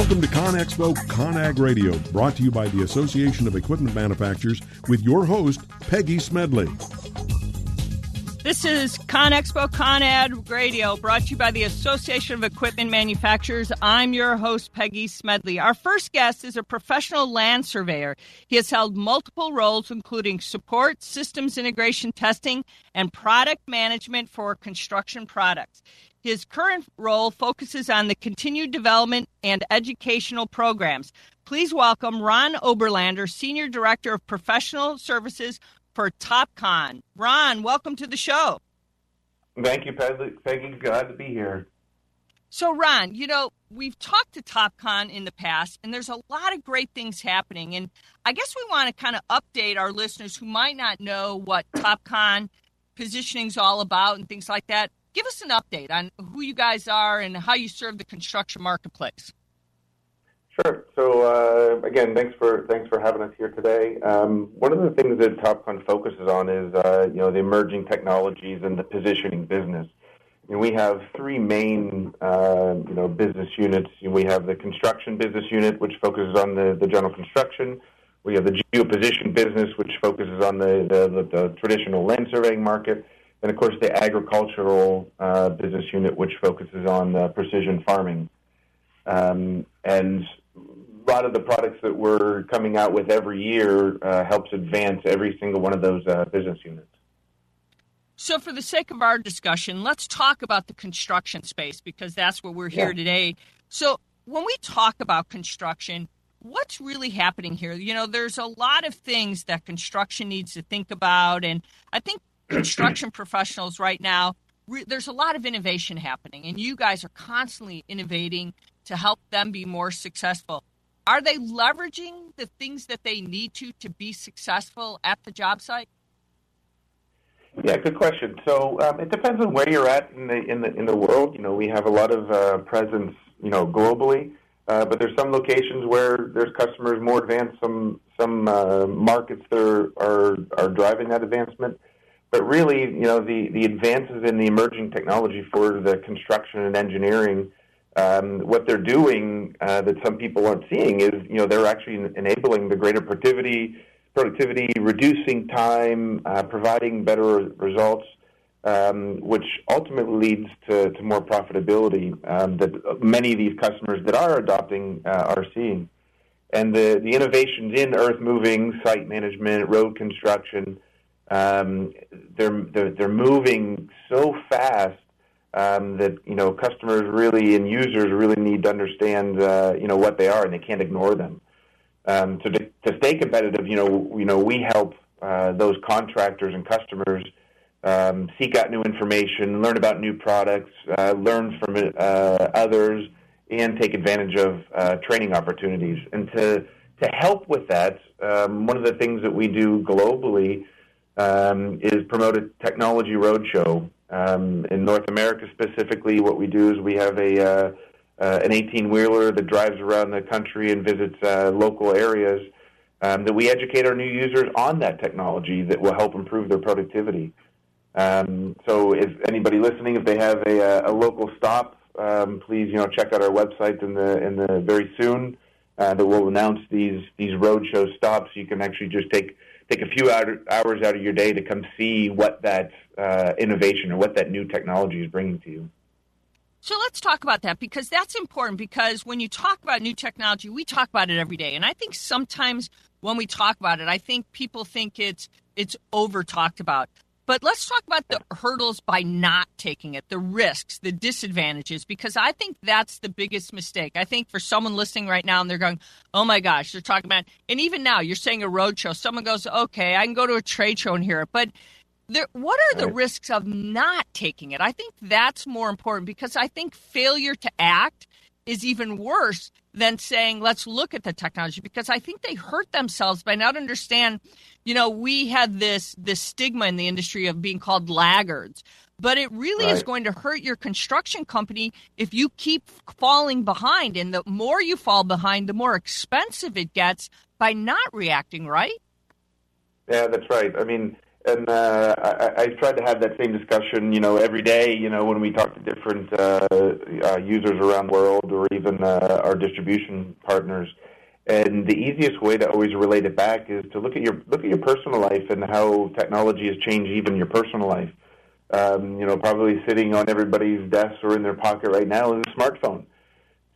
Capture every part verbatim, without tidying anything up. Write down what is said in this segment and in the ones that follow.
Welcome to ConExpo ConAg Radio, brought to you by the Association of Equipment Manufacturers with your host, Peggy Smedley. This is ConExpo ConAg Radio, brought to you by the Association of Equipment Manufacturers. I'm your host, Peggy Smedley. Our first guest is a professional land surveyor. He has held multiple roles, including support, systems integration testing, and product management for construction products. His current role focuses on the continued development and educational programs. Please welcome Ron Oberlander, Senior Director of Professional Services for TopCon. Ron, welcome to the show. Thank you, Peggy. Glad to be here. So, Ron, you know, we've talked to TopCon in the past, and there's a lot of great things happening. And I guess we want to kind of update our listeners who might not know what TopCon positioning is all about and things like that. Give us an update on who you guys are and how you serve the construction marketplace. Sure. So uh, again, thanks for thanks for having us here today. Um, one of the things that TopCon focuses on is uh, you know the emerging technologies and the positioning business. And we have three main uh, you know business units. We have the construction business unit, which focuses on the, the general construction. We have the geoposition business, which focuses on the the, the, the traditional land surveying market, and of course the agricultural uh, business unit, which focuses on uh, precision farming. Um, and a lot of the products that we're coming out with every year uh, helps advance every single one of those uh, business units. So for the sake of our discussion, let's talk about the construction space, because that's what we're here yeah. today. So when we talk about construction, what's really happening here? You know, there's a lot of things that construction needs to think about, and I think construction professionals right now, re- there's a lot of innovation happening, and you guys are constantly innovating to help them be more successful. Are they leveraging the things that they need to to be successful at the job site? Yeah, good question. So um, it depends on where you're at in the in the in the world. You know, we have a lot of uh, presence, you know, globally, uh, but there's some locations where there's customers more advanced. Some some uh, markets that are, are are driving that advancement. But really, you know, the, the advances in the emerging technology for the construction and engineering, um, what they're doing uh, that some people aren't seeing is, you know, they're actually enabling the greater productivity, productivity, reducing time, uh, providing better results, um, which ultimately leads to, to more profitability um, that many of these customers that are adopting uh, are seeing. And the, the innovations in earth moving, site management, road construction, Um, they're, they're they're moving so fast um, that you know customers really and users really need to understand uh, you know what they are, and they can't ignore them. Um, so to, to stay competitive, you know you know we help uh, those contractors and customers um, seek out new information, learn about new products, uh, learn from uh, others, and take advantage of uh, training opportunities. And to to help with that, um, one of the things that we do globally. Um, is promote a technology roadshow. Um, in North America specifically, what we do is we have a uh, uh, an eighteen-wheeler that drives around the country and visits uh, local areas um, that we educate our new users on that technology that will help improve their productivity. Um, so if anybody listening, if they have a, a local stop, um, please you know check out our website in the in the very soon uh, that we'll announce these, these roadshow stops. You can actually just take Take a few hours out of your day to come see what that uh, innovation or what that new technology is bringing to you. So let's talk about that, because that's important, because when you talk about new technology, we talk about it every day. And I think sometimes when we talk about it, I think people think it's it's over talked about. But let's talk about the hurdles by not taking it, the risks, the disadvantages, because I think that's the biggest mistake. I think for someone listening right now and they're going, oh, my gosh, they're talking about, and even now you're saying a road show. Someone goes, okay, I can go to a trade show and hear it. But there, what are the right. risks of not taking it? I think that's more important, because I think failure to act is even worse than saying, let's look at the technology, because I think they hurt themselves by not understand, you know, we had this, this stigma in the industry of being called laggards, but it really right. is going to hurt your construction company if you keep falling behind. And the more you fall behind, the more expensive it gets by not reacting, right? Yeah, that's right. I mean, and uh, I, I tried to have that same discussion, you know, every day, you know, when we talk to different uh, uh, users around the world or even uh, our distribution partners. And the easiest way to always relate it back is to look at your look at your personal life and how technology has changed even your personal life. Um, you know, probably sitting on everybody's desk or in their pocket right now is a smartphone.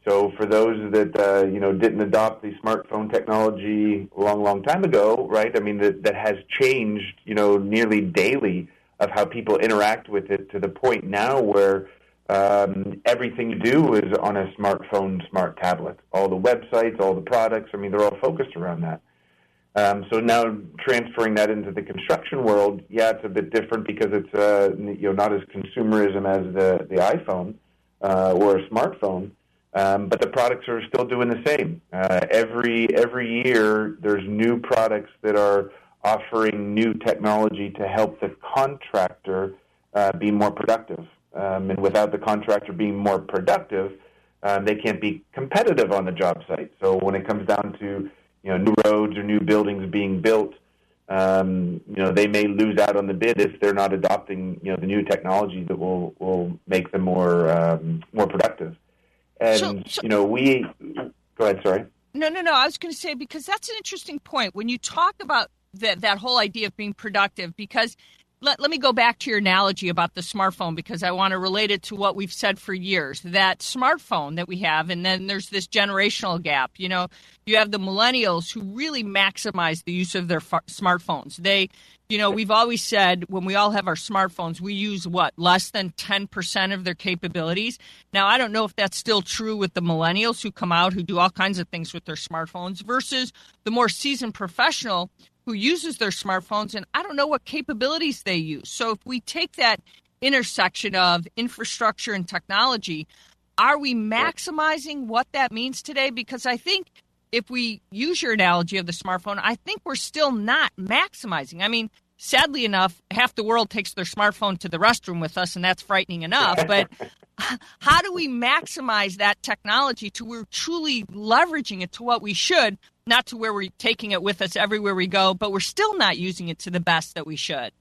So for those that, uh, you know, didn't adopt the smartphone technology a long, long time ago, right, I mean, that, that has changed, you know, nearly daily of how people interact with it to the point now where um, everything you do is on a smartphone, smart tablet. All the websites, all the products, I mean, they're all focused around that. Um, so now transferring that into the construction world, yeah, it's a bit different because it's, uh, you know, not as consumerism as the, the iPhone uh, or a smartphone. Um, but the products are still doing the same. Uh, every every year, there's new products that are offering new technology to help the contractor uh, be more productive. Um, and without the contractor being more productive, um, they can't be competitive on the job site. So when it comes down to, you know, new roads or new buildings being built, um, you know, they may lose out on the bid if they're not adopting, you know, the new technology that will will make them more um, more productive. And, so, so, you know, we – go ahead, sorry. No, no, no. I was going to say, because that's an interesting point when you talk about the, that whole idea of being productive, because let, let me go back to your analogy about the smartphone, because I want to relate it to what we've said for years, that smartphone that we have, and then there's this generational gap. You know, you have the millennials who really maximize the use of their fa- smartphones. They – You know, we've always said when we all have our smartphones, we use, what, less than ten percent of their capabilities. Now, I don't know if that's still true with the millennials who come out, who do all kinds of things with their smartphones, versus the more seasoned professional who uses their smartphones, and I don't know what capabilities they use. So if we take that intersection of infrastructure and technology, are we maximizing what that means today? Because I think if we use your analogy of the smartphone, I think we're still not maximizing. I mean, sadly enough, half the world takes their smartphone to the restroom with us, and that's frightening enough. But how do we maximize that technology to where we're truly leveraging it to what we should, not to where we're taking it with us everywhere we go, but we're still not using it to the best that we should?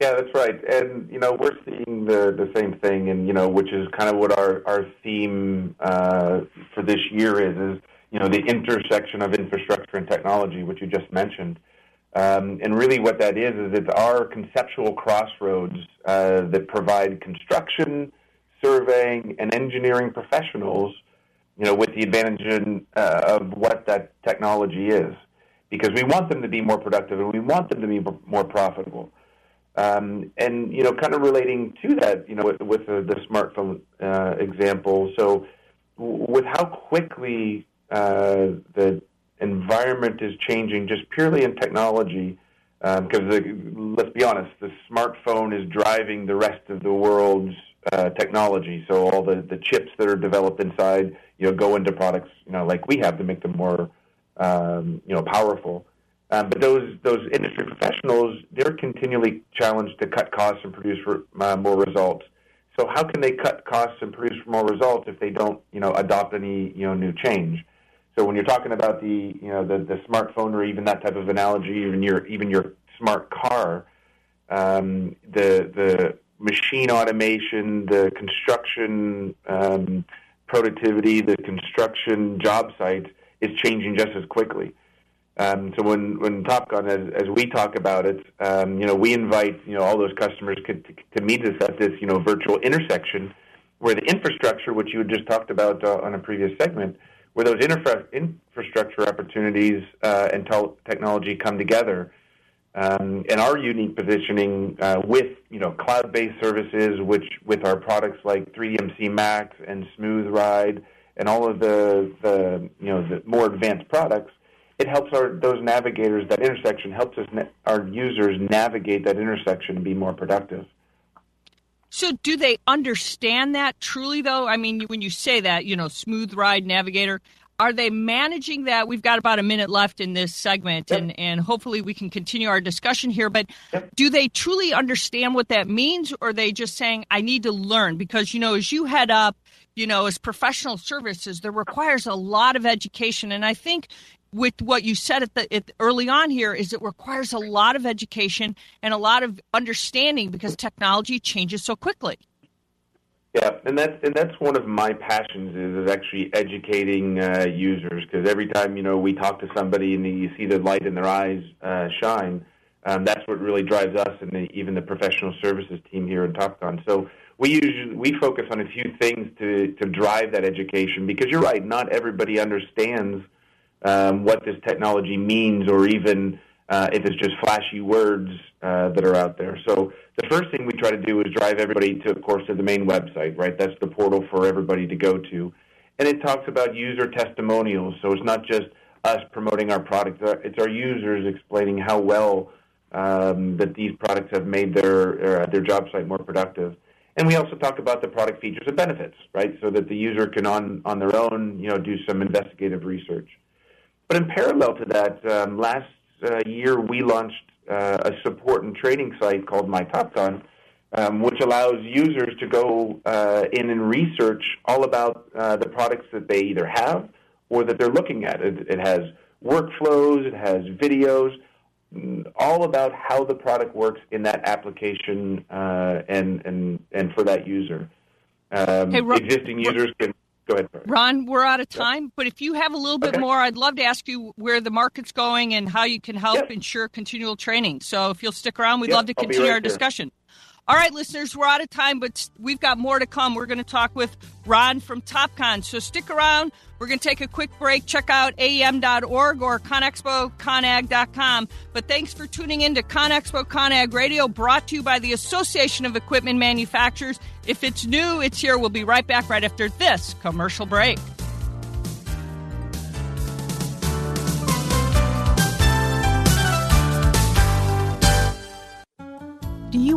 Yeah, that's right. And, you know, we're seeing the, the same thing, and, you know, which is kind of what our, our theme uh, for this year is, is, you know, the intersection of infrastructure and technology, which you just mentioned. Um, and really what that is, is it's our conceptual crossroads uh, that provide construction, surveying, and engineering professionals, you know, with the advantage in, uh, of what that technology is. Because we want them to be more productive and we want them to be more profitable. Um, and, you know, kind of relating to that, you know, with, with the, the smartphone uh, example, so with how quickly Uh, the environment is changing just purely in technology, because um, let's be honest, the smartphone is driving the rest of the world's uh, technology. So all the, the chips that are developed inside, you know, go into products, you know, like we have to make them more, um, you know, powerful. Um, but those those industry professionals, they're continually challenged to cut costs and produce re- uh, more results. So how can they cut costs and produce more results if they don't, you know, adopt any, you know, new change? So when you're talking about the, you know, the, the smartphone or even that type of analogy, even your even your smart car, um, the the machine automation, the construction um, productivity, the construction job site is changing just as quickly. Um, so when when TopCon, as, as we talk about it, um, you know, we invite, you know, all those customers to, to meet us at this, you know, virtual intersection where the infrastructure, which you had just talked about uh, on a previous segment, where those infra- infrastructure opportunities uh, and tel- technology come together. Um, and our unique positioning uh, with, you know, cloud-based services, which with our products like three D M C Max and Smooth Ride and all of the, the you know, the more advanced products, it helps our those navigators, that intersection helps us, our users navigate that intersection and be more productive. So do they understand that truly, though? I mean, when you say that, you know, Smooth Ride Navigator, are they managing that? We've got about a minute left in this segment, yep. and, and hopefully we can continue our discussion here. But yep. do they truly understand what that means, or are they just saying, I need to learn? Because, you know, as you head up, you know, as professional services, there requires a lot of education. And I think with what you said at the at, early on here is it requires a lot of education and a lot of understanding because technology changes so quickly. Yeah, and that's and that's one of my passions is, is actually educating uh, users, because every time you know we talk to somebody and you see the light in their eyes uh, shine, um, that's what really drives us and the, even the professional services team here in TopCon. So we usually we focus on a few things to to drive that education, because you're right, not everybody understands um, what this technology means, or even uh, if it's just flashy words uh, that are out there. So the first thing we try to do is drive everybody to, of course, to the main website, right? That's the portal for everybody to go to. And it talks about user testimonials. So it's not just us promoting our products. It's our users explaining how well um, that these products have made their, uh, their job site more productive. And we also talk about the product features and benefits, right? So that the user can, on, on their own, you know, do some investigative research. But in parallel to that, um, last uh, year we launched Uh, a support and training site called MyTopCon, um, which allows users to go uh, in and research all about uh, the products that they either have or that they're looking at. It, it has workflows, it has videos, all about how the product works in that application uh, and, and and for that user. Um, hey, Ron, existing users can go ahead. Sorry. Ron, we're out of time, yeah. But if you have a little bit okay. more, I'd love to ask you where the market's going and how you can help yep. ensure continual training. So if you'll stick around, we'd yep. love to continue right our here. discussion. All right, listeners, we're out of time, but we've got more to come. We're going to talk with Ron from TopCon. So stick around. We're going to take a quick break. Check out A E M dot org or Con Expo Con Ag dot com. But thanks for tuning in to ConExpo ConAg Radio, brought to you by the Association of Equipment Manufacturers. If it's new, it's here. We'll be right back right after this commercial break. Do you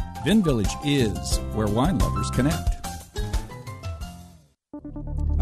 VinVillage is where wine lovers connect.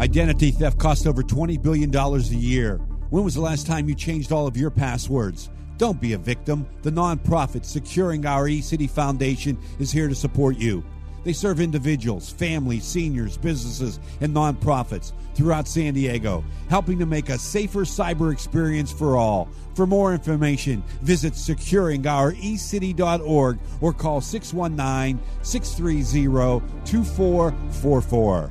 Identity theft costs over twenty billion dollars a year. When was the last time you changed all of your passwords? Don't be a victim. The nonprofit Securing Our E-City Foundation is here to support you. They serve individuals, families, seniors, businesses, and nonprofits throughout San Diego, helping to make a safer cyber experience for all. For more information, visit securing our e city dot org or call six one nine, six three zero, two four four four.